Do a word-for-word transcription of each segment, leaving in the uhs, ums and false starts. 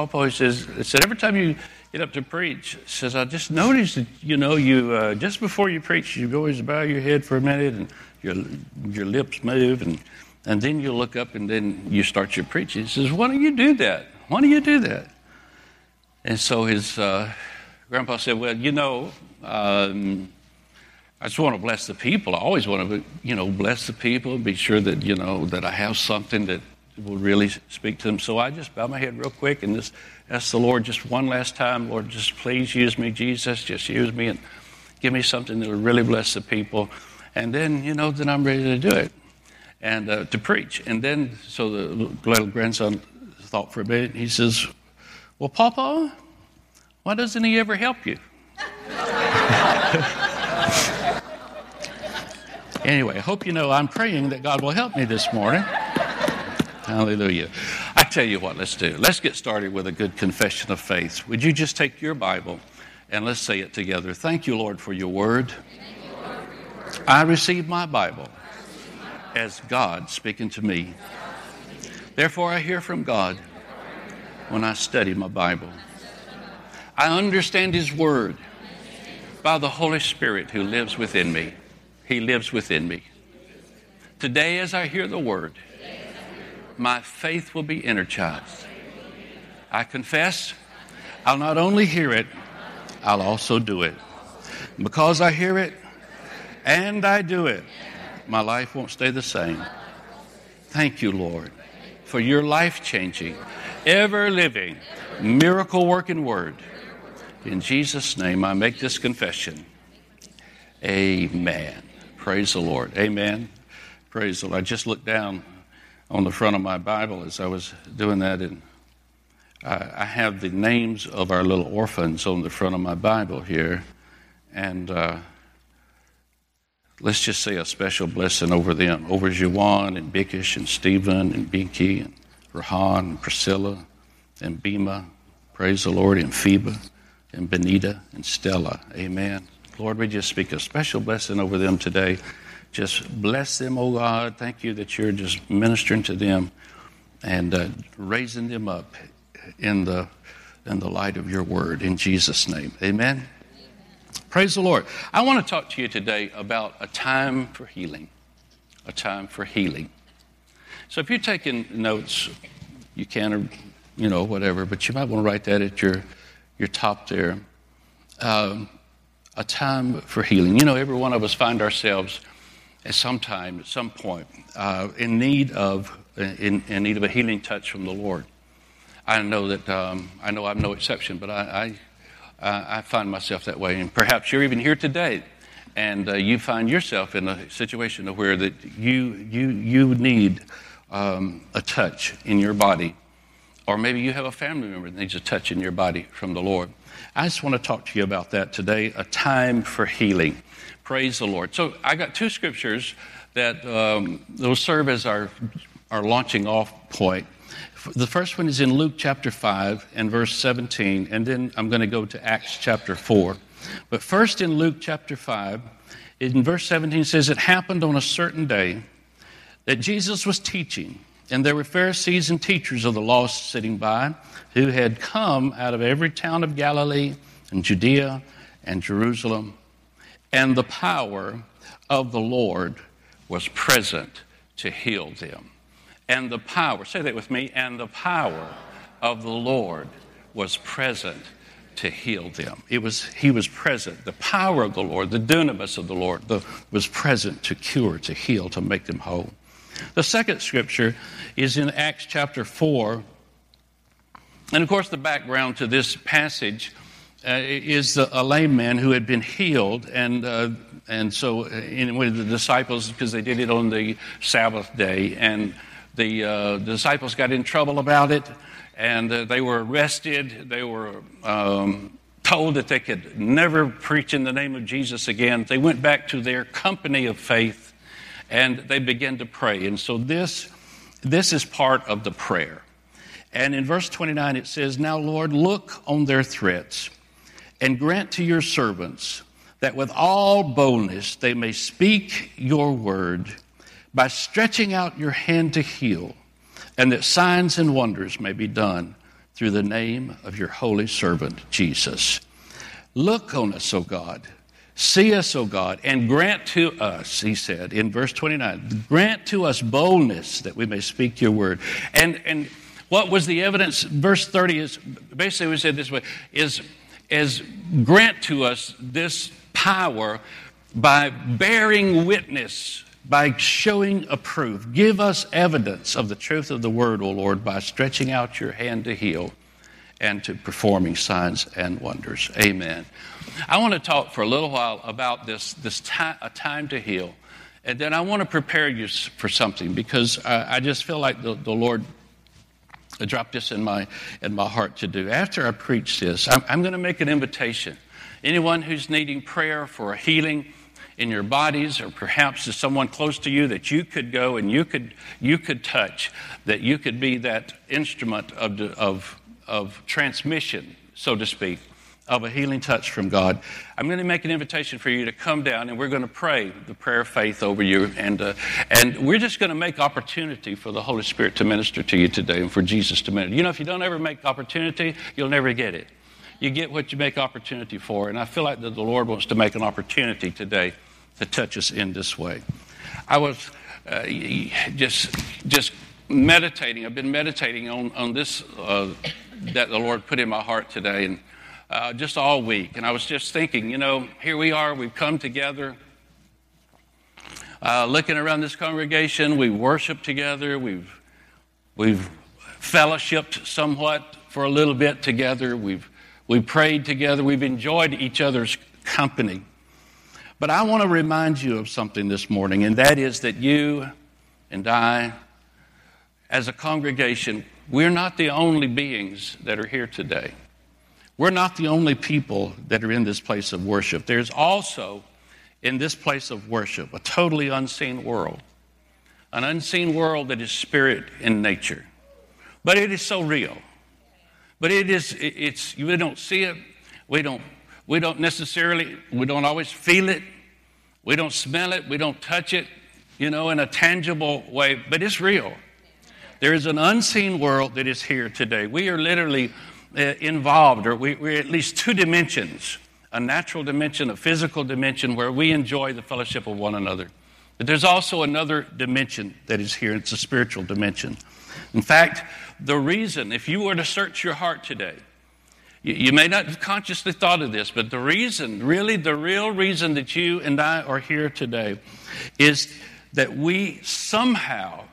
Papa, he says, he said, every time you get up to preach, he says, I just noticed that, you know, you uh, just before you preach, you always bow your head for a minute and your your lips move, and, and then you look up and then you start your preaching. He says, why don't you do that? Why don't you do that? And so his uh, grandpa said, well, you know, um, I just want to bless the people. I always want to, you know, bless the people and be sure that, you know, that I have something that will really speak to them. So I just bow my head real quick and just ask the Lord just one last time, Lord, just please use me, Jesus, just use me and give me something that will really bless the people. And then, you know, then I'm ready to do it and uh, to preach. And then, so the little grandson thought for a minute. He says, well, Papa, why doesn't he ever help you? Anyway, I hope you know I'm praying that God will help me this morning. Hallelujah. I tell you what, let's do. Let's get started with a good confession of faith. Would you just take your Bible and let's say it together. Thank you, Lord, for your word. You, Lord, for your word. I receive my Bible, receive my Bible as God speaking to me. Therefore, I hear from God when I study my Bible. I understand his word by the Holy Spirit who lives within me. He lives within me. Today, as I hear the word, my faith will be energized. I confess, I'll not only hear it, I'll also do it. Because I hear it and I do it, my life won't stay the same. Thank you, Lord, for your life-changing, ever-living, miracle-working word. In Jesus' name, I make this confession. Amen. Praise the Lord. Amen. Praise the Lord. I just looked down on the front of my Bible as I was doing that, and I, I have the names of our little orphans on the front of my Bible here, and uh, let's just say a special blessing over them, over Juwan and Bikish and Stephen and Binky and Rahan and Priscilla and Bima, praise the Lord, and Phoebe and Benita and Stella, amen. Lord, we just speak a special blessing over them today. Just bless them, oh God. Thank you that you're just ministering to them and uh, raising them up in the in the light of your word. In Jesus' name, amen. Amen. Praise the Lord. I want to talk to you today about a time for healing. A time for healing. So if you're taking notes, you can, or you know, whatever, but you might want to write that at your your top there. Um, a time for healing. You know, every one of us find ourselves at some time, at some point, uh, in need of in, in need of a healing touch from the Lord. I know that um, I know I'm no exception, but I I, uh, I find myself that way, and perhaps you're even here today, and uh, you find yourself in a situation where that you you you need um, a touch in your body, or maybe you have a family member that needs a touch in your body from the Lord. I just want to talk to you about that today. A time for healing. Praise the Lord. So I got two scriptures that um, will serve as our our launching off point. The first one is in Luke chapter five and verse seventeen, and then I'm going to go to Acts chapter four. But first in Luke chapter five, in verse seventeen, it says, it happened on a certain day that Jesus was teaching, and there were Pharisees and teachers of the law sitting by, who had come out of every town of Galilee and Judea and Jerusalem. And the power of the Lord was present to heal them. And the power, say that with me, and the power of the Lord was present to heal them. It was, he was present. The power of the Lord, the dunamis of the Lord, the, was present to cure, to heal, to make them whole. The second scripture is in Acts chapter four. And of course, the background to this passage Uh, is a lame man who had been healed, and uh, and so in with the disciples, because they did it on the Sabbath day, and the, uh, the disciples got in trouble about it, and uh, they were arrested. They were um, told that they could never preach in the name of Jesus again. They went back to their company of faith, and they began to pray. And so this this is part of the prayer. And in verse twenty-nine, it says, now, Lord, look on their threats, and grant to your servants that with all boldness they may speak your word by stretching out your hand to heal, and that signs and wonders may be done through the name of your holy servant, Jesus. Look on us, O God. See us, O God, and grant to us, he said in verse twenty-nine, grant to us boldness that we may speak your word. And and what was the evidence? Verse thirty is, basically we said this way, is, is grant to us this power by bearing witness, by showing a proof. Give us evidence of the truth of the word, O Lord, by stretching out your hand to heal and to performing signs and wonders. Amen. I want to talk for a little while about this, this time, a time to heal. And then I want to prepare you for something, because I, I just feel like the, the Lord dropped this in my in my heart to do. After I preach this, I'm, I'm going to make an invitation. Anyone who's needing prayer for a healing in your bodies, or perhaps to someone close to you that you could go and you could you could touch, that you could be that instrument of of of transmission, so to speak, of a healing touch from God. I'm going to make an invitation for you to come down, and we're going to pray the prayer of faith over you. And uh, and we're just going to make opportunity for the Holy Spirit to minister to you today and for Jesus to minister. You know, if you don't ever make opportunity, you'll never get it. You get what you make opportunity for. And I feel like that the Lord wants to make an opportunity today to touch us in this way. I was uh, just just meditating. I've been meditating on, on this uh, that the Lord put in my heart today, and Uh, just all week. And I was just thinking, you know, here we are, we've come together, uh, looking around this congregation, we worship together, we've we've fellowshipped somewhat for a little bit together, we've we prayed together, we've enjoyed each other's company. But I want to remind you of something this morning, and that is that you and I, as a congregation, we're not the only beings that are here today. We're not the only people that are in this place of worship. There's also, in this place of worship, a totally unseen world, an unseen world that is spirit and nature. But it is so real. But it is, it's, we don't see it. We don't, we don't necessarily, we don't always feel it. We don't smell it. We don't touch it, you know, in a tangible way. But it's real. There is an unseen world that is here today. We are literally involved, or we, we're at least two dimensions, a natural dimension, a physical dimension, where we enjoy the fellowship of one another. But there's also another dimension that is here. It's a spiritual dimension. In fact, the reason, if you were to search your heart today, you, you may not have consciously thought of this, but the reason, really the real reason that you and I are here today is that we somehow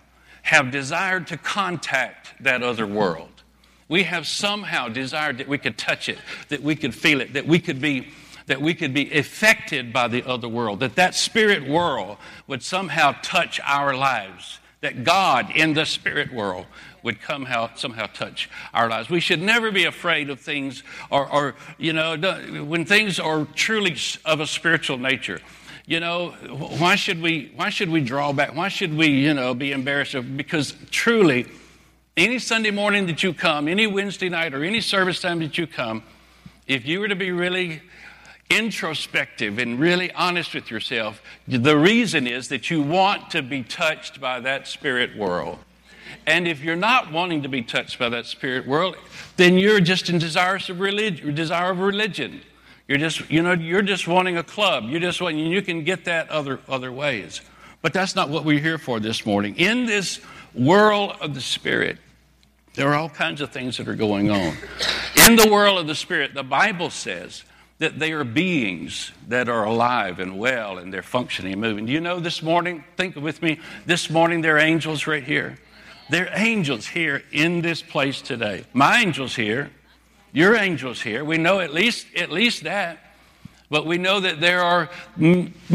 have desired to contact that other world. We have somehow desired that we could touch it, that we could feel it, that we could be that we could be affected by the other world, that that spirit world would somehow touch our lives, that God in the spirit world would somehow, somehow touch our lives. We should never be afraid of things, or, or you know, when things are truly of a spiritual nature. You know, why should we why should we draw back? Why should we, you know, be embarrassed? Because truly, any Sunday morning that you come, any Wednesday night or any service time that you come, if you were to be really introspective and really honest with yourself, the reason is that you want to be touched by that spirit world. And if you're not wanting to be touched by that spirit world, then you're just in desire of religion. Desire of religion. You're just, you know, you're just wanting a club. You're just wanting, you can get that other other ways. But that's not what we're here for this morning. In this world of the spirit, there are all kinds of things that are going on. In the world of the Spirit, the Bible says that they are beings that are alive and well, and they're functioning and moving. Do you know this morning, think with me, this morning there are angels right here. There are angels here in this place today. My angel's here. Your angel's here. We know at least at least that. But we know that there are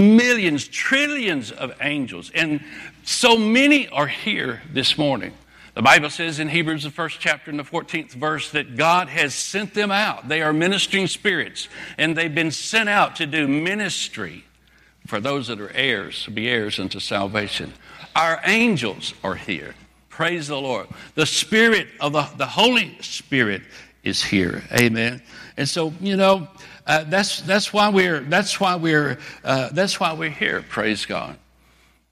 millions, trillions of angels, and so many are here this morning. The Bible says in Hebrews, the first chapter and the fourteenth verse, that God has sent them out. They are ministering spirits, and they've been sent out to do ministry for those that are heirs, to be heirs unto salvation. Our angels are here. Praise the Lord. The Spirit of the, the Holy Spirit is here. Amen. And so, you know, uh, that's that's why we're that's why we're uh, that's why we're here. Praise God.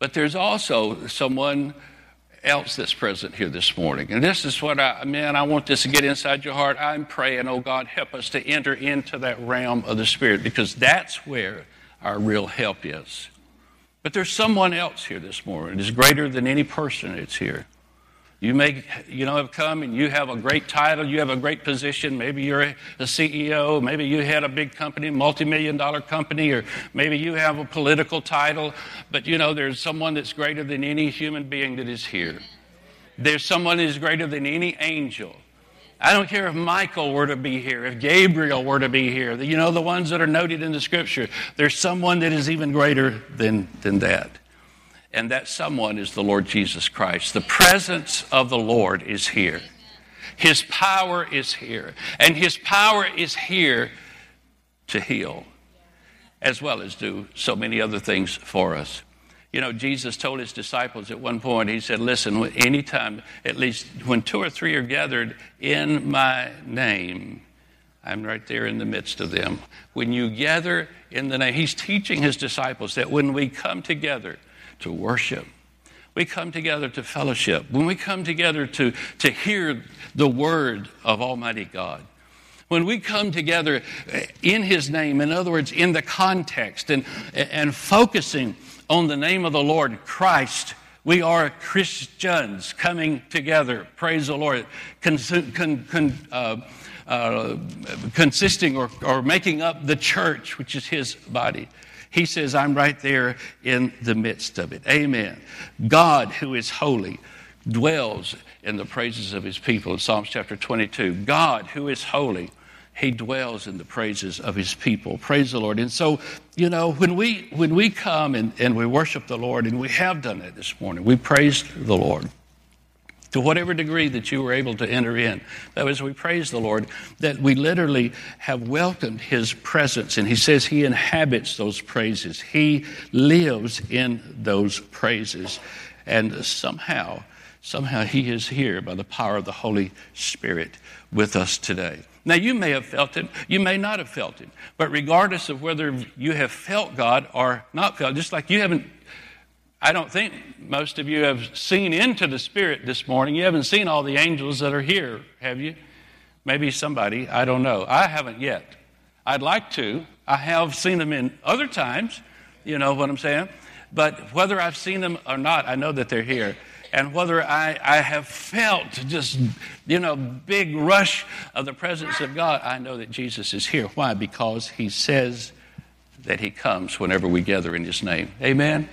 But there's also someone else that's present here this morning. And this is what I, man, I want this to get inside your heart. I'm praying, oh God, help us to enter into that realm of the Spirit, because that's where our real help is. But there's someone else here this morning. It's greater than any person that's here. You may, you know, have come and you have a great title, you have a great position. Maybe you're a C E O, maybe you had a big company, multi-million dollar company, or maybe you have a political title. But, you know, there's someone that's greater than any human being that is here. There's someone that is greater than any angel. I don't care if Michael were to be here, if Gabriel were to be here. You know, the ones that are noted in the Scripture. There's someone that is even greater than, than that. And that someone is the Lord Jesus Christ. The presence of the Lord is here. His power is here. And His power is here to heal, as well as do so many other things for us. You know, Jesus told His disciples at one point, He said, listen, anytime, at least when two or three are gathered in my name, I'm right there in the midst of them. When you gather in the name, He's teaching His disciples that when we come together to worship, we come together to fellowship, when we come together to, to hear the word of Almighty God, when we come together in His name, in other words, in the context and, and focusing on the name of the Lord, Christ, we are Christians coming together, praise the Lord, cons- con- con- uh, uh, consisting or, or making up the church, which is His body. He says, I'm right there in the midst of it. Amen. God, who is holy, dwells in the praises of His people. In Psalms chapter twenty-two, God, who is holy, He dwells in the praises of His people. Praise the Lord. And so, you know, when we when we come and, and we worship the Lord, and we have done that this morning, we praised the Lord. To whatever degree that you were able to enter in. That was, we praise the Lord, that we literally have welcomed His presence. And He says He inhabits those praises. He lives in those praises. And somehow, somehow He is here by the power of the Holy Spirit with us today. Now, you may have felt it. You may not have felt it. But regardless of whether you have felt God or not felt, just like you haven't, I don't think most of you have seen into the Spirit this morning. You haven't seen all the angels that are here, have you? Maybe somebody, I don't know. I haven't yet. I'd like to. I have seen them in other times, you know what I'm saying? But whether I've seen them or not, I know that they're here. And whether I, I have felt just, you know, big rush of the presence of God, I know that Jesus is here. Why? Because He says that He comes whenever we gather in His name. Amen?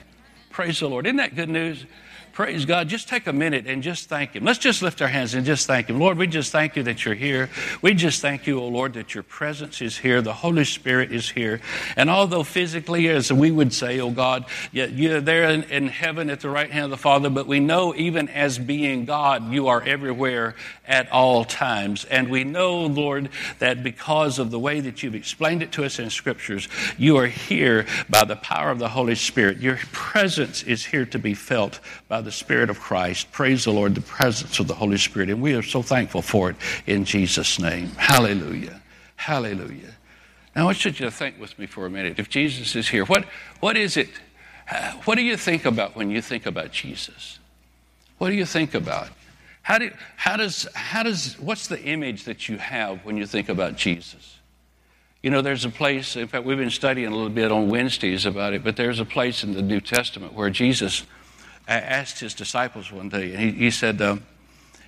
Praise the Lord. Isn't that good news? Praise God. Just take a minute and just thank Him. Let's just lift our hands and just thank Him. Lord, we just thank You that You're here. We just thank You, O Lord, that Your presence is here. The Holy Spirit is here. And although physically, as we would say, O God, You're there in heaven at the right hand of the Father, but we know even as being God, You are everywhere at all times. And we know, Lord, that because of the way that You've explained it to us in Scriptures, You are here by the power of the Holy Spirit. Your presence is here to be felt by the Spirit of Christ. Praise the Lord, the presence of the Holy Spirit. And we are so thankful for it in Jesus' name. Hallelujah. Hallelujah. Now, I want you to think with me for a minute. If Jesus is here, what what is it? What do you think about when you think about Jesus? What do you think about? How do how does how does what's the image that you have when you think about Jesus? You know, there's a place, in fact, we've been studying a little bit on Wednesdays about it, but there's a place in the New Testament where Jesus asked His disciples one day, and he, he said, um,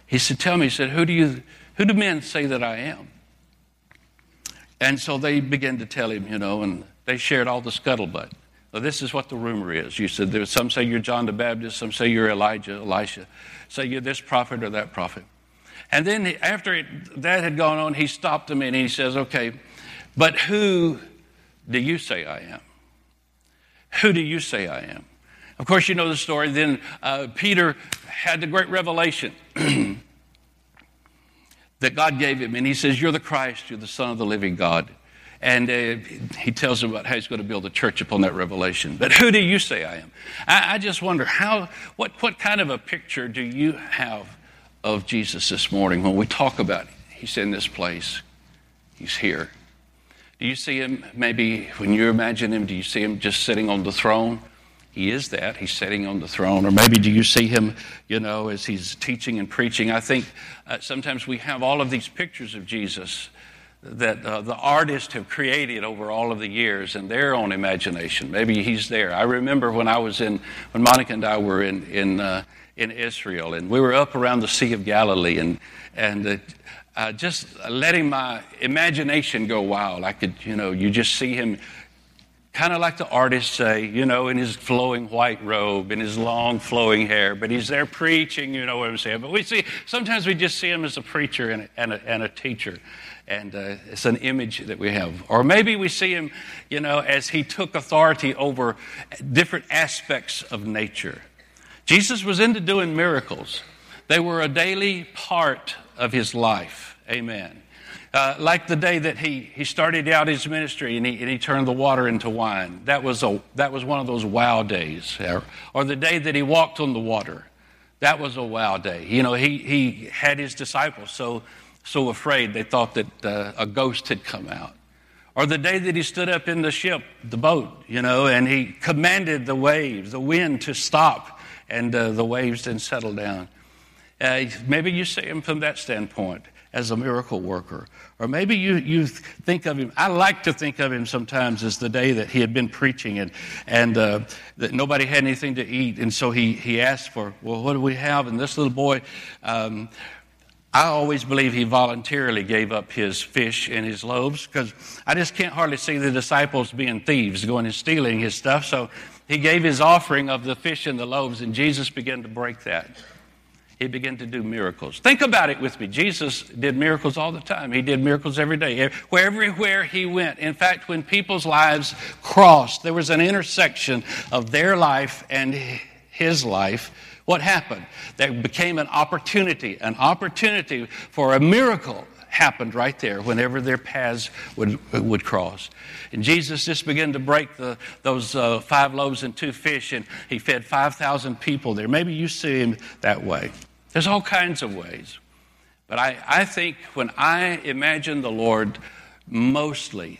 he said, tell me, he said, who do you, who do men say that I am? And so they began to tell Him, you know, and they shared all the scuttlebutt. Now, this is what the rumor is. You said, there, some say you're John the Baptist, some say you're Elijah, Elisha, say you're this prophet or that prophet. And then after it, that had gone on, He stopped them and He says, okay, but who do you say I am? Who do you say I am? Of course, you know the story. Then uh, Peter had the great revelation that God gave him. And he says, you're the Christ, you're the Son of the living God. And uh, he tells him about how he's going to build a church upon that revelation. But who do you say I am? I, I just wonder, how, what, what kind of a picture do you have of Jesus this morning when we talk about it? He's in this place. He's here. Do you see Him maybe when you imagine Him, do you see Him just sitting on the throne? He is that. He's sitting on the throne. Or maybe do you see him, you know, as he's teaching and preaching? I think uh, sometimes we have all of these pictures of Jesus that uh, the artists have created over all of the years in their own imagination. Maybe he's there. I remember when I was in, when Monica and I were in in uh, in Israel, and we were up around the Sea of Galilee, and and uh, uh, just letting my imagination go wild. I could, you know, you just see him. Kind of like the artists say, you know, in his flowing white robe, in his long flowing hair, but he's there preaching, you know what I'm saying. But we see, sometimes we just see him as a preacher and a, and a, and a teacher, and uh, it's an image that we have. Or maybe we see him, you know, as he took authority over different aspects of nature. Jesus was into doing miracles. They were a daily part of his life. Amen. Uh, like the day that he, he started out his ministry and he, and he turned the water into wine. That was a that was one of those wow days. Or, or the day that he walked on the water. That was a wow day. You know, he, he had his disciples so so afraid they thought that uh, a ghost had come out. Or the day that he stood up in the ship, the boat, you know, and he commanded the waves, the wind to stop, and uh, the waves then settled down. Uh, maybe you see him from that standpoint, as a miracle worker. Or maybe you, you think of him, I like to think of him sometimes as the day that he had been preaching and, and uh, that nobody had anything to eat, and so he, he asked for, well, what do we have? And this little boy, um, I always believe he voluntarily gave up his fish and his loaves, because I just can't hardly see the disciples being thieves, going and stealing his stuff. So he gave his offering of the fish and the loaves, and Jesus began to break that. He began to do miracles. Think about it with me. Jesus did miracles all the time. He did miracles every day, everywhere he went. In fact, when people's lives crossed, there was an intersection of their life and his life. What happened? There became an opportunity. An opportunity for a miracle happened right there whenever their paths would would cross. And Jesus just began to break the, those uh, five loaves and two fish, and he fed five thousand people there. Maybe you see him that way. There's all kinds of ways. But I, I think when I imagine the Lord, mostly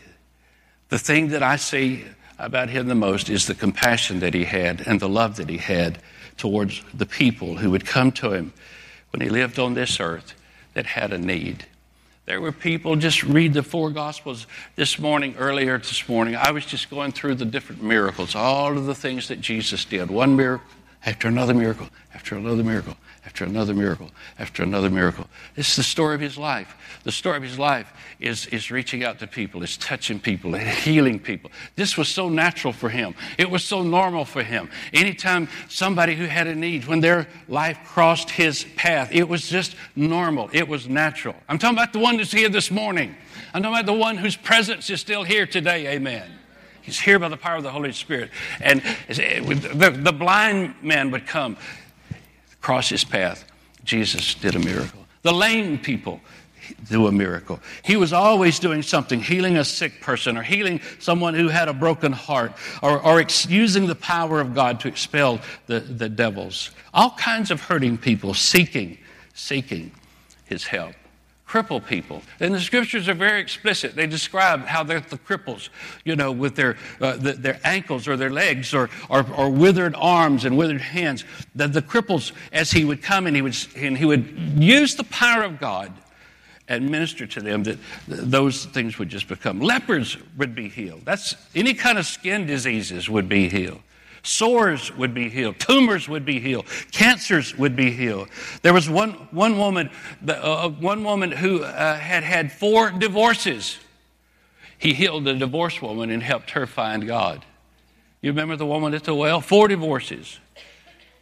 the thing that I see about him the most is the compassion that he had and the love that he had towards the people who would come to him when he lived on this earth that had a need. There were people, just read the four Gospels this morning, earlier this morning. I was just going through the different miracles, all of the things that Jesus did. One miracle after another miracle, after another miracle, after another miracle, after another miracle. It's the story of his life. The story of his life is, is reaching out to people, is touching people, and healing people. This was so natural for him. It was so normal for him. Anytime somebody who had a need, when their life crossed his path, it was just normal. It was natural. I'm talking about the one that's here this morning. I'm talking about the one whose presence is still here today. Amen. He's here by the power of the Holy Spirit. And the blind man would come, cross his path. Jesus did a miracle. The lame people do a miracle. He was always doing something, healing a sick person or healing someone who had a broken heart, or, or using the power of God to expel the, the devils. All kinds of hurting people seeking, seeking his help. Cripple people. And the scriptures are very explicit. They describe how they're the cripples, you know, with their uh, the, their ankles or their legs or, or or withered arms and withered hands. That the cripples, as he would come and he would and he would use the power of God and minister to them, that those things would just become. Lepers would be healed. That's any kind of skin diseases would be healed. Sores would be healed. Tumors would be healed. Cancers would be healed. There was one one woman, uh, one woman who uh, had had four divorces. He healed the divorced woman and helped her find God. You remember the woman at the well? Four divorces.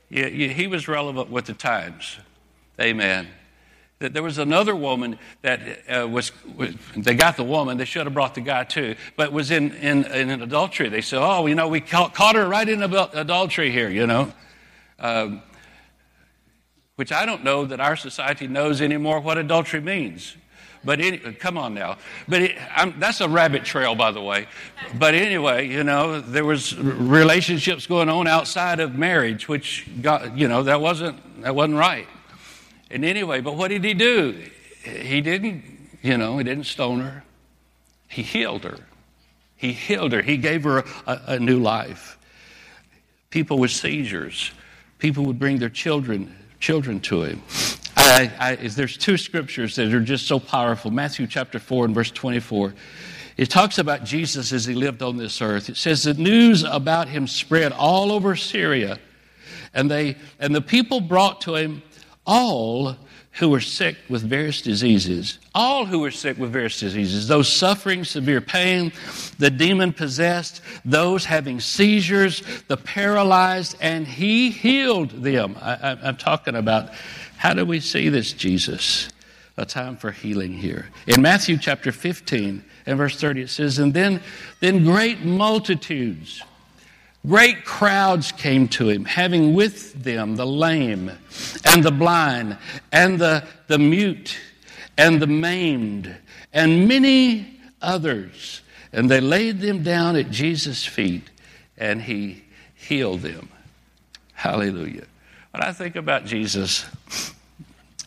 Yeah, yeah, he was relevant with the times. Amen. That there was another woman that uh, was, was, they got the woman, they should have brought the guy too, but was in, in, in an adultery. They said, oh, you know, we caught, caught her right in adultery here, you know. Um, which I don't know that our society knows anymore what adultery means. But any, come on now. But it, I'm, that's a rabbit trail, by the way. But anyway, you know, there was relationships going on outside of marriage, which, got, you know, that wasn't that wasn't right. And anyway, but what did he do? He didn't, you know, he didn't stone her. He healed her. He healed her. He gave her a, a new life. people with seizures. People would bring their children children to him. I, I, there's two scriptures that are just so powerful. Matthew chapter four and verse twenty-four. It talks about Jesus as he lived on this earth. It says the news about him spread all over Syria, and they and the people brought to him all who were sick with various diseases, all who were sick with various diseases, those suffering severe pain, the demon-possessed, those having seizures, the paralyzed, and he healed them. I, I, I'm talking about, how do we see this Jesus? A time for healing here. In Matthew chapter fifteen and verse thirty, it says, And then, then great multitudes, great crowds came to him, having with them the lame and the blind and the, the mute and the maimed and many others. And they laid them down at Jesus' feet, and he healed them. Hallelujah. When I think about Jesus,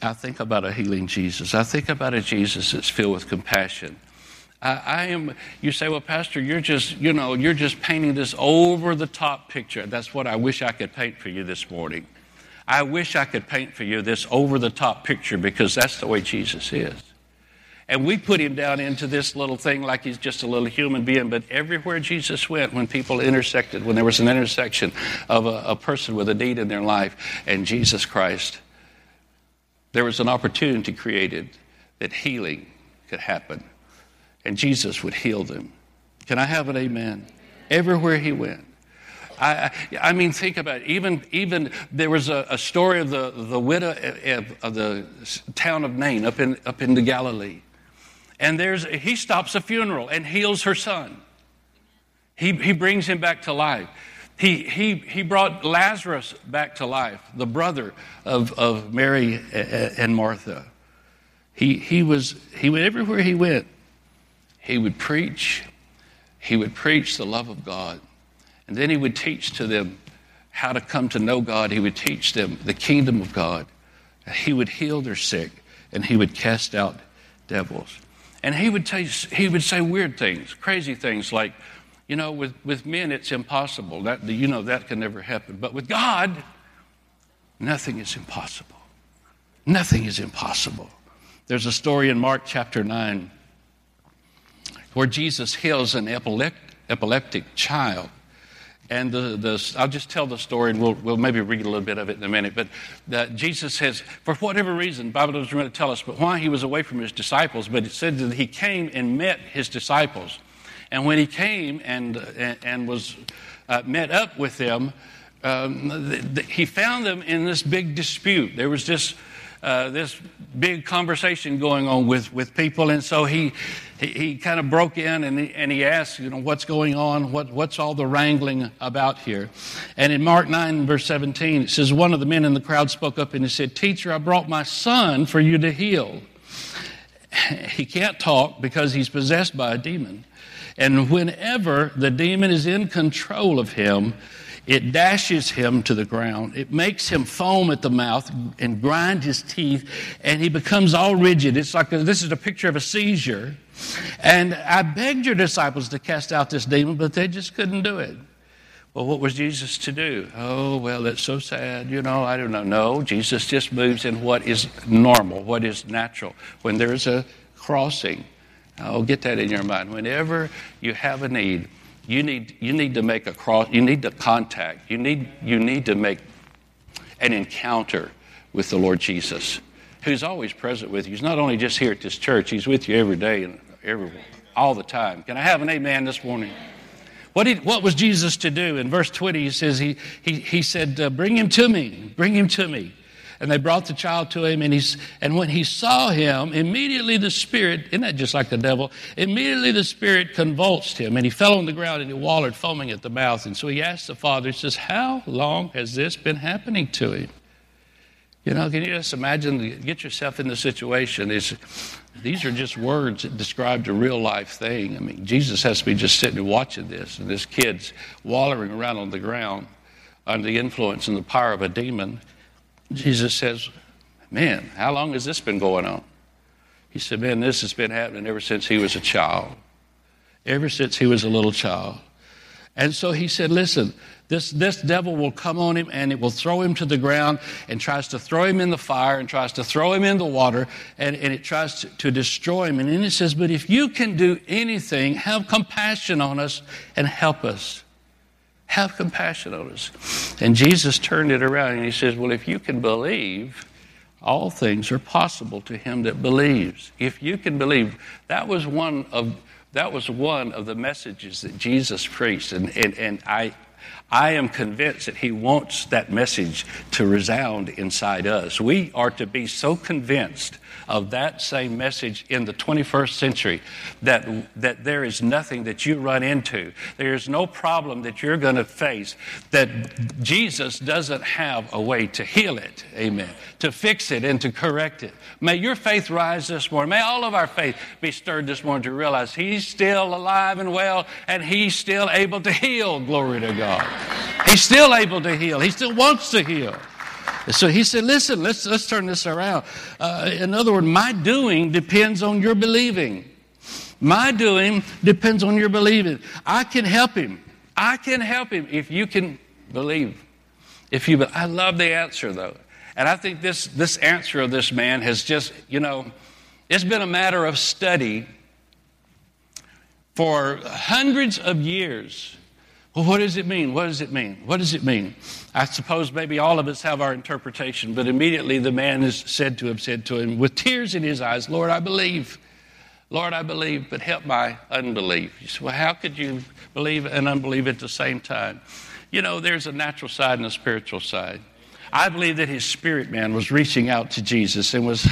I think about a healing Jesus. I think about a Jesus that's filled with compassion. I, I am, you say, well, Pastor, you're just, you know, you're just painting this over-the-top picture. That's what I wish I could paint for you this morning. I wish I could paint for you this over-the-top picture, because that's the way Jesus is. And we put him down into this little thing like he's just a little human being, but everywhere Jesus went, when people intersected, when there was an intersection of a, a person with a need in their life and Jesus Christ, there was an opportunity created that healing could happen. And Jesus would heal them. Can I have an amen? Everywhere he went. I, I mean, think about it. Even, even there was a, a story of the, the widow of, of the town of Nain up in up in the Galilee. And there's he stops a funeral and heals her son. He he brings him back to life. He he he brought Lazarus back to life, the brother of, of Mary and Martha. He he was he went everywhere he went. He would preach, he would preach the love of God. And then he would teach to them how to come to know God. He would teach them the kingdom of God. He would heal their sick, and he would cast out devils. And he would, t- he would say weird things, crazy things like, you know, with, with men it's impossible. That, you know, that can never happen. But with God, nothing is impossible. Nothing is impossible. There's a story in Mark chapter nine where Jesus heals an epileptic child. And the, the I'll just tell the story, and we'll, we'll maybe read a little bit of it in a minute. But the, Jesus says, for whatever reason, the Bible doesn't really tell us, but why he was away from his disciples, but it said that he came and met his disciples. And when he came and, and, and was uh, met up with them, um, th- th- he found them in this big dispute. There was this... Uh, this big conversation going on with, with people, and so he he, he kind of broke in and he, and he asked, you know, what's going on? What what's all the wrangling about here? And in Mark nine verse seventeen, it says, one of the men in the crowd spoke up and he said, "Teacher, I brought my son for you to heal. He can't talk because he's possessed by a demon, and whenever the demon is in control of him, it dashes him to the ground. It makes him foam at the mouth and grind his teeth, and he becomes all rigid." It's like a, this is a picture of a seizure. "And I begged your disciples to cast out this demon, but they just couldn't do it." Well, what was Jesus to do? Oh, well, that's so sad. You know, I don't know. No, Jesus just moves in what is normal, what is natural. When there is a crossing, oh, get that in your mind. Whenever you have a need, You need you need to make a cross. You need to contact. You need you need to make an encounter with the Lord Jesus, who's always present with you. He's not only just here at this church; he's with you every day and every all the time. Can I have an amen this morning? What did what was Jesus to do? In verse twenty, he says he he he said, uh, "Bring him to me. Bring him to me." And they brought the child to him, and he's and when he saw him, immediately the spirit, isn't that just like the devil? Immediately the spirit convulsed him, and he fell on the ground, and he wallowed, foaming at the mouth. And so he asked the father, he says, "How long has this been happening to him?" You know, can you just imagine, get yourself in the situation. It's, these are just words that described a real life thing. I mean, Jesus has to be just sitting and watching this, and this kid's wallowing around on the ground under the influence and the power of a demon. Jesus says, "Man, how long has this been going on?" He said, "Man, this has been happening ever since he was a child. Ever since he was a little child. And so he said, listen, this, this devil will come on him and it will throw him to the ground and tries to throw him in the fire and tries to throw him in the water and, and it tries to, to destroy him. And then he says, but if you can do anything, have compassion on us and help us. Have compassion on us. And Jesus turned it around and he says, well, if you can believe, all things are possible to him that believes. If you can believe, that was one of... That was one of the messages that Jesus preached, and, and, and I I am convinced that he wants that message to resound inside us. We are to be so convinced of that same message in the twenty-first century that that there is nothing that you run into. There is no problem that you're going to face that Jesus doesn't have a way to heal it, amen, to fix it and to correct it. May your faith rise this morning. May all of our faith be stirred this morning to realize he's still alive and well, and he's still able to heal, glory to God. He's still able to heal. He still wants to heal. So he said, listen, let's let's turn this around. Uh, in other words, my doing depends on your believing. My doing depends on your believing. I can help him. I can help him if you can believe. If you, I love the answer, though. And I think this, this answer of this man has just, you know, it's been a matter of study for hundreds of years. Well, what does it mean? What does it mean? What does it mean? I suppose maybe all of us have our interpretation, but immediately the man is said to him, said to him, with tears in his eyes, Lord, I believe. Lord, I believe, but help my unbelief. You say, well, how could you believe and unbelieve at the same time? You know, there's a natural side and a spiritual side. I believe that his spirit man was reaching out to Jesus and was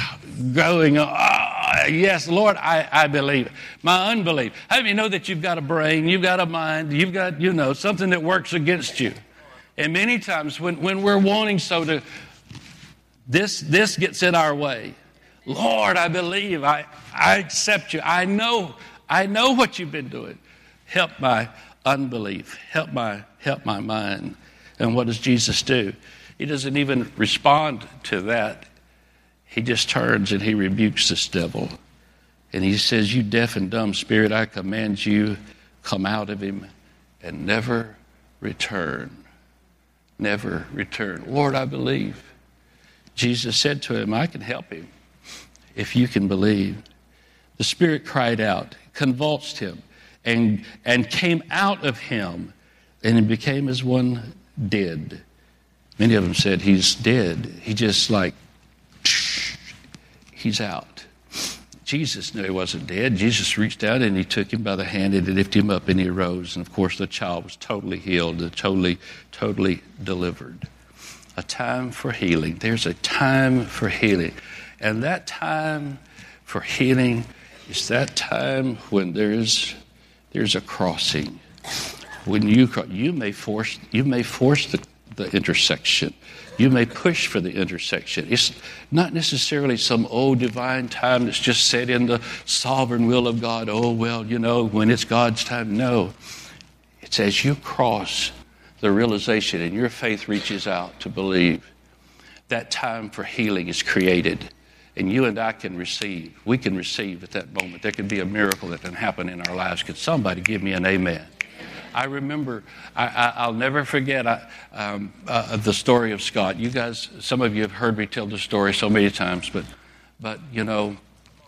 going, oh, yes, Lord, I, I believe. My unbelief. How do you know that you've got a brain, you've got a mind, you've got, you know, something that works against you? And many times when, when we're wanting so to, this, this gets in our way. Lord, I believe. I, I accept you. I know, I know what you've been doing. Help my unbelief. Help my, help my mind. And what does Jesus do? He doesn't even respond to that. He just turns and he rebukes this devil. And he says, you deaf and dumb spirit, I command you, come out of him and never return. Never return. Lord, I believe. Jesus said to him, I can help him if you can believe. The spirit cried out, convulsed him, and, and came out of him, and he became as one dead. Many of them said, he's dead. He just like, he's out. Jesus knew he wasn't dead. Jesus reached out and he took him by the hand and he lifted him up and he arose. And of course, the child was totally healed, totally, totally delivered. A time for healing. There's a time for healing. And that time for healing is that time when there's, there's a crossing. When you, you may force, you may force the the intersection. You may push for the intersection. It's not necessarily some old divine time that's just set in the sovereign will of God. Oh, well, you know, when it's God's time. No. It's as you cross the realization and your faith reaches out to believe, that time for healing is created. And you and I can receive. We can receive at that moment. There can be a miracle that can happen in our lives. Could somebody give me an amen? I remember, I, I, I'll never forget I, um, uh, the story of Scott. You guys, some of you have heard me tell the story so many times, but, but you know,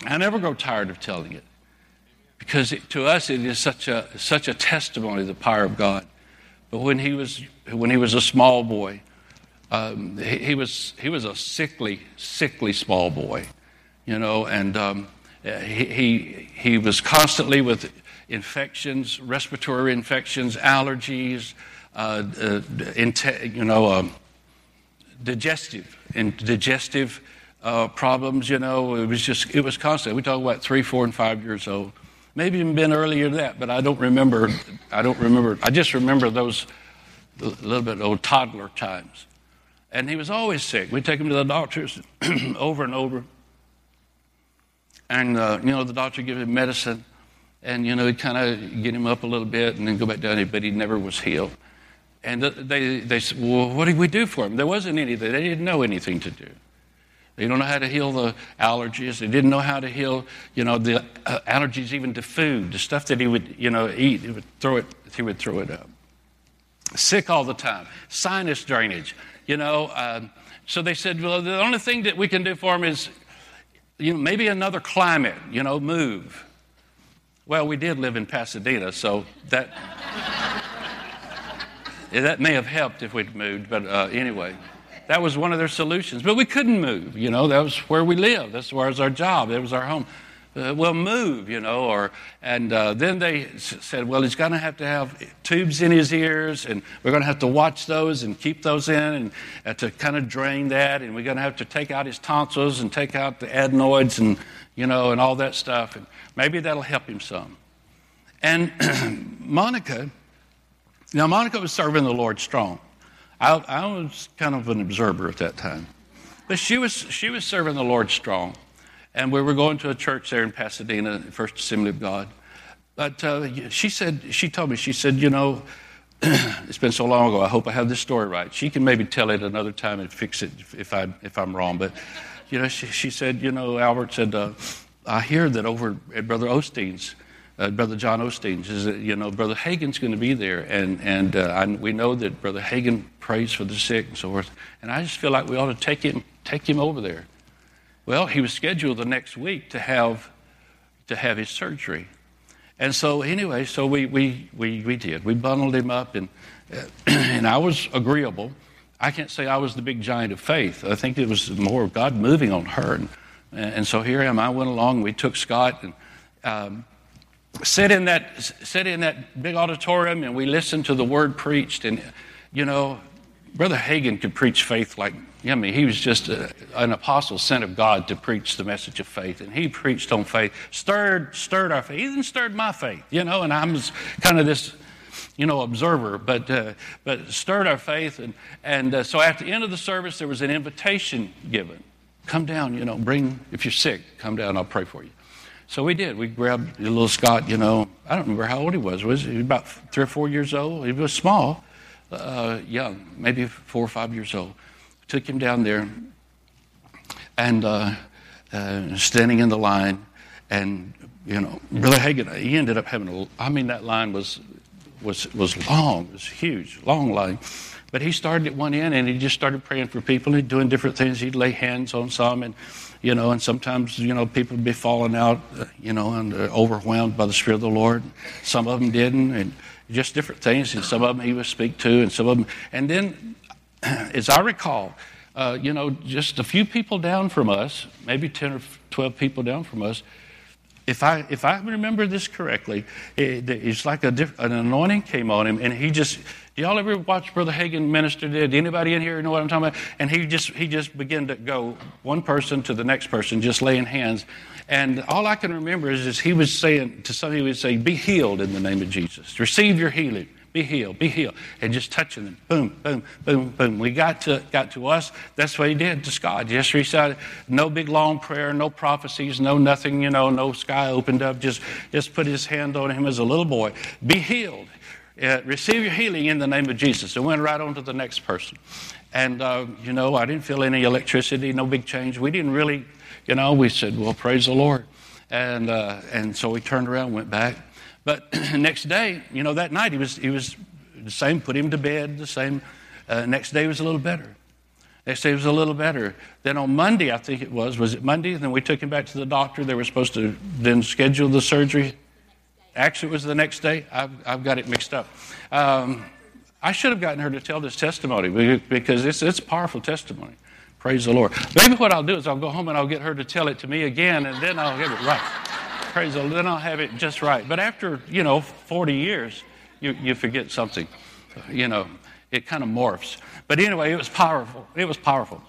I never grow tired of telling it because it, to us it is such a such a testimony of the power of God. But when he was when he was a small boy, um, he, he was he was a sickly sickly small boy, you know, and um, he, he he was constantly with infections, respiratory infections, allergies, uh, uh, inte- you know, um, digestive and digestive uh, problems. You know, it was just it was constant. We talk about three, four, and five years old. Maybe even been earlier than that, but I don't remember. I don't remember. I just remember those a little bit old toddler times. And he was always sick. We'd take him to the doctors over and over, and uh, you know, the doctor would give him medicine. And, you know, he'd kind of get him up a little bit and then go back down, but he never was healed. And they they said, well, what did we do for him? There wasn't anything. They didn't know anything to do. They don't know how to heal the allergies. They didn't know how to heal, you know, the allergies even to food, the stuff that he would, you know, eat. He would throw it, he would throw it up. sick all the time, sinus drainage, you know. Uh, so they said, well, the only thing that we can do for him is, you know, maybe another climate, you know, move. Well, we did live in Pasadena, so that that may have helped if we'd moved. But uh, anyway, that was one of their solutions. But we couldn't move, you know. That was where we lived. That's where was our job. That was our home. Uh, we'll move, you know, or and uh, then they s- said, well, he's going to have to have tubes in his ears, and we're going to have to watch those and keep those in and uh, to kind of drain that, and we're going to have to take out his tonsils and take out the adenoids and, you know, and all that stuff, and maybe that'll help him some. And Monica, now Monica was serving the Lord strong. I, I was kind of an observer at that time, but she was she was serving the Lord strong. And we were going to a church there in Pasadena, First Assembly of God. But uh, she said, she told me, she said, you know, it's been so long ago, I hope I have this story right. She can maybe tell it another time and fix it if, I, if I'm wrong. But, you know, she, she said, you know, Albert said, uh, I hear that over at Brother Osteen's, uh, Brother John Osteen's, is that, you know, Brother Hagin's going to be there. And, and uh, I, we know that Brother Hagin prays for the sick and so forth. And I just feel like we ought to take him, take him over there. Well, he was scheduled the next week to have to have his surgery. And so anyway, so we we, we, we did. We bundled him up, and uh, and I was agreeable. I can't say I was the big giant of faith. I think it was more of God moving on her. And, and so here I am. I went along. We took Scott and um, sat in that sat in that big auditorium, and we listened to the word preached. And, you know, Brother Hagin could preach faith like, I mean, he was just a, an apostle sent of God to preach the message of faith. And he preached on faith, stirred stirred our faith. He even stirred my faith, you know, and I'm kind of this, you know, observer, but uh, but stirred our faith. And, and uh, so at the end of the service, there was an invitation given. Come down, you know, bring, if you're sick, come down, I'll pray for you. So we did. We grabbed little Scott, you know, I don't remember how old he was. Was he about three or four years old? He was small. Uh, young, maybe four or five years old. Took him down there and uh, uh, standing in the line, and, you know, Brother Hagin, he ended up having a, I mean, that line was was was long, it was huge, long line. But he started at one end, and he just started praying for people and doing different things. He'd lay hands on some, and, you know, and sometimes, you know, people would be falling out, uh, you know, and uh, overwhelmed by the Spirit of the Lord. Some of them didn't, and just different things, and some of them he would speak to, and some of them. And then, as I recall, uh, you know, just a few people down from us, maybe ten or twelve people down from us, if I if I remember this correctly, it, it's like a diff, an anointing came on him, and he just. Do y'all ever watch Brother Hagin minister? Did anybody in here know what I'm talking about? And he just he just began to go one person to the next person, just laying hands. And all I can remember is, is he was saying to somebody, he would say, "Be healed in the name of Jesus. Receive your healing. Be healed. Be healed." And just touching them, boom, boom, boom, boom. We got to got to us. That's what he did to Scott. Just recited, no big long prayer, no prophecies, no nothing. You know, no sky opened up. Just just put his hand on him as a little boy. Be healed. Uh, receive your healing in the name of Jesus. And went right on to the next person. And, uh, you know, I didn't feel any electricity, no big change. We didn't really, you know, we said, well, praise the Lord. And uh, and so we turned around and went back. But next day, you know, that night he was he was the same, put him to bed, the same. Uh, next day was a little better. Next day was a little better. Then on Monday, I think it was, was it Monday? Then we took him back to the doctor. They were supposed to then schedule the surgery. Actually, it was the next day. I've, I've got it mixed up. Um, I should have gotten her to tell this testimony because it's, it's a powerful testimony. Praise the Lord. Maybe what I'll do is I'll go home and I'll get her to tell it to me again, and then I'll have it right. Praise the Lord. Then I'll have it just right. But after, you know, forty years, you, you forget something. You know, it kind of morphs. But anyway, it was powerful. It was powerful.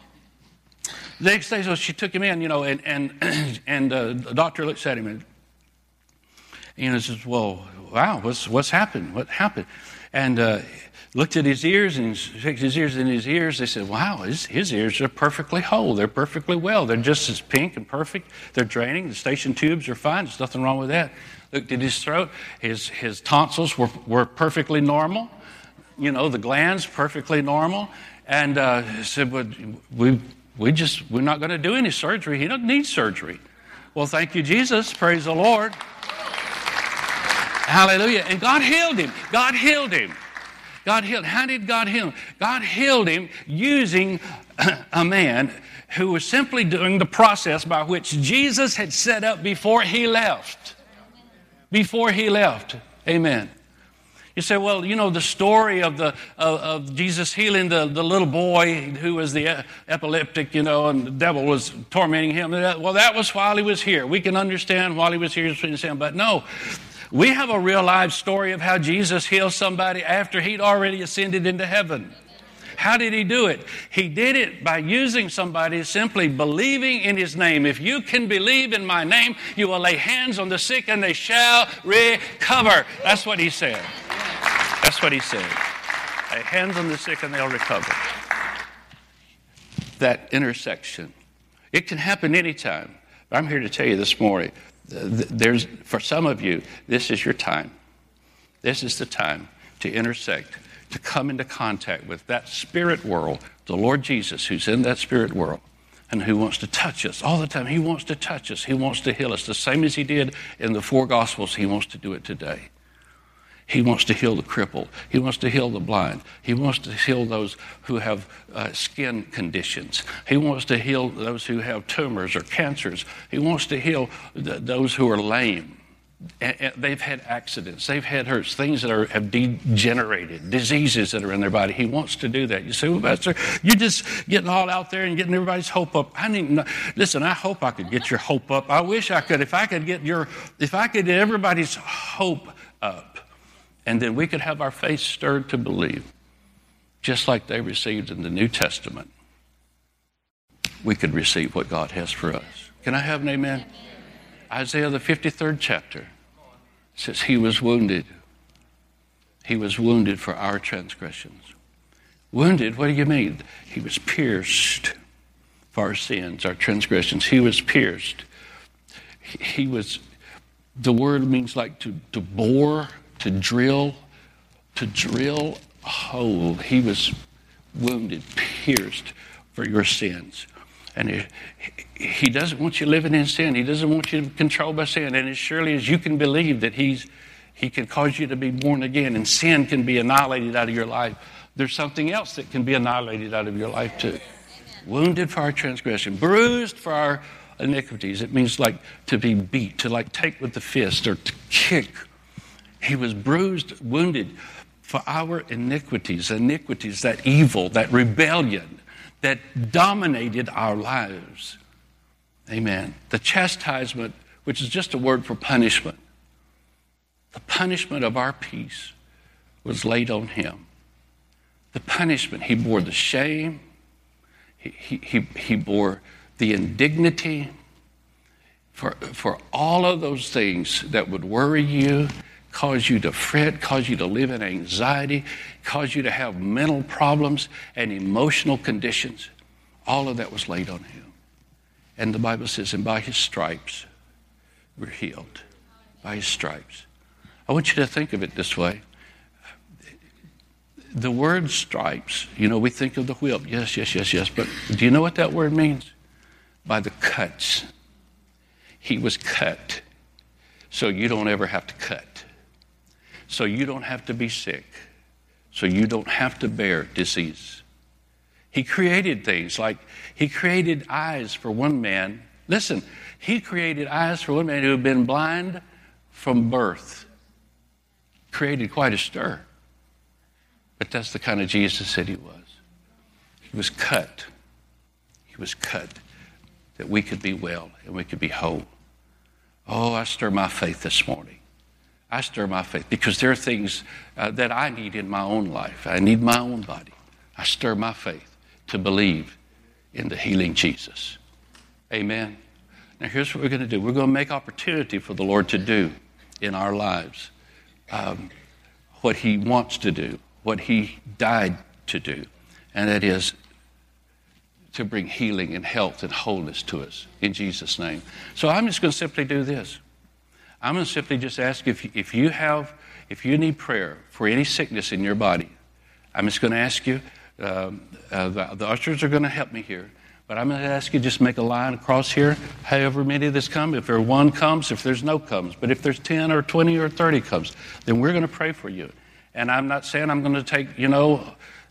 The next day, so she took him in, you know, and, and, and uh, the doctor looks at him and You know, says, "Well, wow, what's what's happened? What happened?" And uh, looked at his ears and fixed his ears in his ears. They said, "Wow, his, his ears are perfectly whole. They're perfectly well. They're just as pink and perfect. They're draining. The station tubes are fine. There's nothing wrong with that." Looked at his throat. His his tonsils were were perfectly normal. You know, the glands perfectly normal. And uh, said, well, "We we just we're not going to do any surgery. He doesn't need surgery." Well, thank you, Jesus. Praise the Lord. Hallelujah. And God healed him. God healed him. God healed. How did God heal him? God healed him using a man who was simply doing the process by which Jesus had set up before he left. Before he left. Amen. You say, well, you know, the story of the of, of Jesus healing the, the little boy who was the epileptic, you know, and the devil was tormenting him. Well, that was while he was here. We can understand while he was here. But no, we have a real life story of how Jesus healed somebody after he'd already ascended into heaven. How did he do it? He did it by using somebody simply believing in his name. If you can believe in my name, you will lay hands on the sick and they shall recover. That's what he said. That's what he said. Lay hands on the sick and they'll recover. That intersection. It can happen anytime. I'm here to tell you this morning, there's, for some of you, this is your time. This is the time to intersect, to come into contact with that spirit world, the Lord Jesus who's in that spirit world and who wants to touch us all the time. He wants to touch us. He wants to heal us the same as he did in the four Gospels. He wants to do it today. He wants to heal the crippled. He wants to heal the blind. He wants to heal those who have uh, skin conditions. He wants to heal those who have tumors or cancers. He wants to heal th- those who are lame. And they've had accidents, they've had hurts, things that are, have degenerated, diseases that are in their body. He wants to do that. You say, well, Pastor, you're just getting all out there and getting everybody's hope up. I need no, listen, I hope I could get your hope up. I wish I could. If I could get your, if I could get everybody's hope up, and then we could have our faith stirred to believe, just like they received in the New Testament. We could receive what God has for us. Can I have an amen? Amen. Isaiah, the fifty-third chapter, says he was wounded. He was wounded for our transgressions. Wounded, what do you mean? He was pierced for our sins, our transgressions. He was pierced. He was, the word means like to, to bore, to drill, to drill a hole. He was wounded, pierced for your sins. And he, he doesn't want you living in sin. He doesn't want you controlled by sin. And as surely as you can believe that he's, he can cause you to be born again and sin can be annihilated out of your life, there's something else that can be annihilated out of your life too. Amen. Wounded for our transgression, bruised for our iniquities. It means like to be beat, to like take with the fist or to kick. He was bruised, wounded for our iniquities, iniquities, that evil, that rebellion that dominated our lives. Amen. The chastisement, which is just a word for punishment, the punishment of our peace was laid on him. The punishment, he bore the shame, he, he, he, he bore the indignity for, for all of those things that would worry you, cause you to fret, cause you to live in anxiety, cause you to have mental problems and emotional conditions. All of that was laid on him. And the Bible says, and by his stripes, we're healed. By his stripes. I want you to think of it this way. The word stripes, you know, we think of the whip. Yes, yes, yes, yes. But do you know what that word means? By the cuts. He was cut. So you don't ever have to cut. So you don't have to be sick. So you don't have to bear disease. He created things like he created eyes for one man. Listen, he created eyes for one man who had been blind from birth. Created quite a stir. But that's the kind of Jesus that he was. He was cut. He was cut that we could be well and we could be whole. Oh, I stir my faith this morning. I stir my faith because there are things uh, that I need in my own life. I need my own body. I stir my faith to believe in the healing Jesus. Amen. Now here's what we're going to do. We're going to make opportunity for the Lord to do in our lives um, what he wants to do, what he died to do, and that is to bring healing and health and wholeness to us in Jesus' name. So I'm just going to simply do this. I'm going to simply just ask if you, if you have, if you need prayer for any sickness in your body, I'm just going to ask you, uh, uh, the, the ushers are going to help me here, but I'm going to ask you just make a line across here, however many that's come. If there one comes, if there's no comes, but if there's ten or twenty or thirty comes, then we're going to pray for you. And I'm not saying I'm going to take, you know,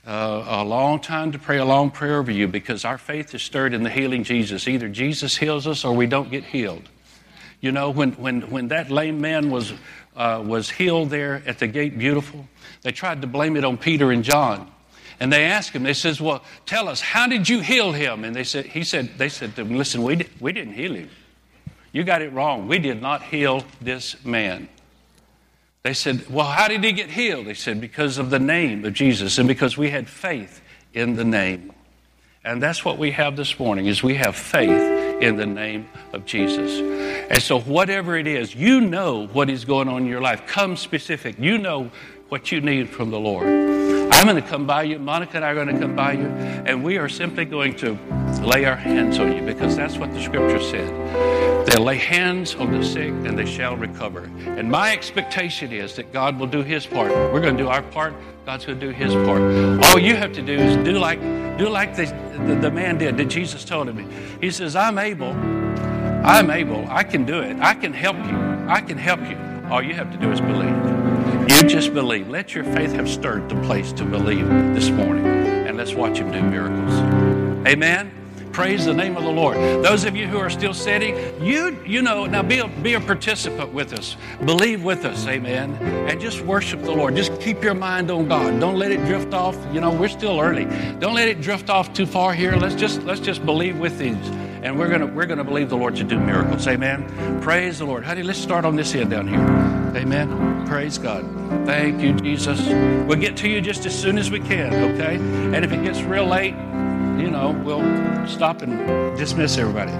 uh, a long time to pray a long prayer over you, because our faith is stirred in the healing Jesus. Either Jesus heals us or we don't get healed. You know, when when, when that lame man was uh, was healed there at the Gate Beautiful, they tried to blame it on Peter and John. And they asked him, they says, well, tell us, how did you heal him? And they said, he said, they said to him, listen, we, di- we didn't heal him. You got it wrong. We did not heal this man. They said, well, how did he get healed? They said, because of the name of Jesus and because we had faith in the name. And that's what we have this morning, is we have faith in the name of Jesus. And so whatever it is, you know what is going on in your life. Come specific. You know what you need from the Lord. I'm going to come by you. Monica and I are going to come by you. And we are simply going to lay our hands on you, because that's what the scripture said. They'll lay hands on the sick and they shall recover. And my expectation is that God will do his part. We're going to do our part. God's going to do his part. All you have to do is do like do like the, the, the man did that Jesus told him. He says, I'm able. I'm able. I can do it. I can help you. I can help you. All you have to do is believe. You just believe. Let your faith have stirred the place to believe this morning. And let's watch him do miracles. Amen. Praise the name of the Lord. Those of you who are still sitting, you you know, now be a, be a participant with us. Believe with us, amen. And just worship the Lord. Just keep your mind on God. Don't let it drift off. You know, we're still early. Don't let it drift off too far here. Let's just let's just believe with these. And we're gonna we're gonna believe the Lord to do miracles. Amen. Praise the Lord. Honey, let's start on this end down here. Amen. Praise God. Thank you, Jesus. We'll get to you just as soon as we can, okay? And if it gets real late, you know, we'll stop and dismiss everybody.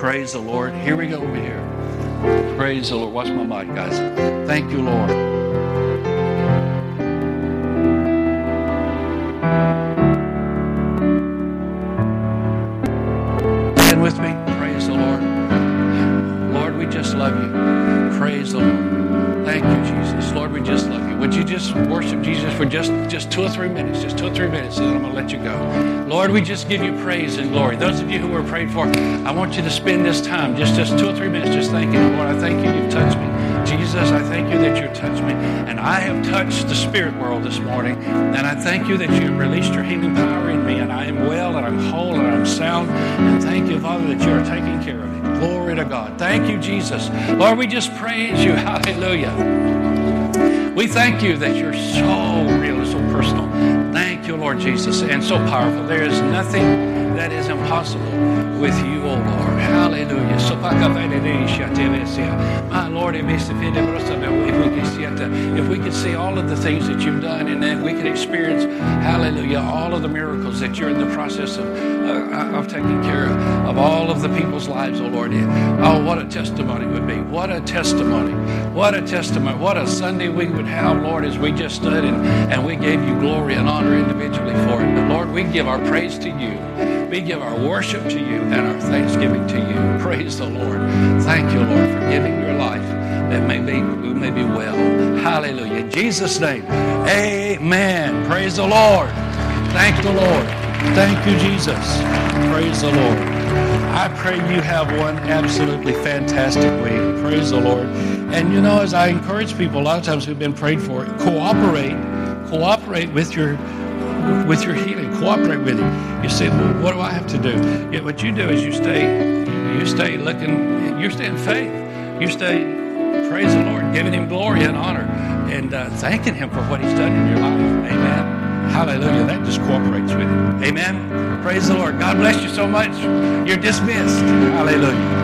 Praise the Lord. Here we go over here. Praise the Lord. Watch my mic, guys. Thank you, Lord. For just, just two or three minutes, just two or three minutes, and then I'm going to let you go. Lord, we just give you praise and glory. Those of you who were prayed for, I want you to spend this time, just, just two or three minutes, just thanking you. Lord, I thank you, you've touched me. Jesus, I thank you that you touched me. And I have touched the spirit world this morning. And I thank you that you released your healing power in me. And I am well, and I'm whole, and I'm sound. And thank you, Father, that you are taking care of me. Glory to God. Thank you, Jesus. Lord, we just praise you. Hallelujah. We thank you that you're so real and so personal. Thank you, Lord Jesus, and so powerful. There is nothing that is impossible with you, O Lord. Hallelujah. My Lord, if we could see all of the things that you've done, and then we could experience, hallelujah, all of the miracles that you're in the process of, uh, of taking care of, of all of the people's lives, O Lord. Oh, what a testimony it would be. What a testimony. What a testimony. What a Sunday we would have, Lord, as we just stood and, and we gave you glory and honor individually for it. But Lord, we give our praise to you. We give our worship to you and our thanksgiving to you. Praise the Lord. Thank you, Lord, for giving your life that may be, we may be well. Hallelujah. In Jesus' name, amen. Praise the Lord. Thank the Lord. Thank you, Jesus. Praise the Lord. I pray you have one absolutely fantastic week. Praise the Lord. And you know, as I encourage people, a lot of times we've been prayed for, cooperate, cooperate with your with your healing. Cooperate with it. You say, well, what do I have to do? Yeah, what you do is you stay, you stay looking, you stay in faith. You stay, praise the Lord, giving him glory and honor, and uh, thanking him for what he's done in your life. Amen. Hallelujah. That just cooperates with it. Amen. Praise the Lord. God bless you so much. You're dismissed. Hallelujah.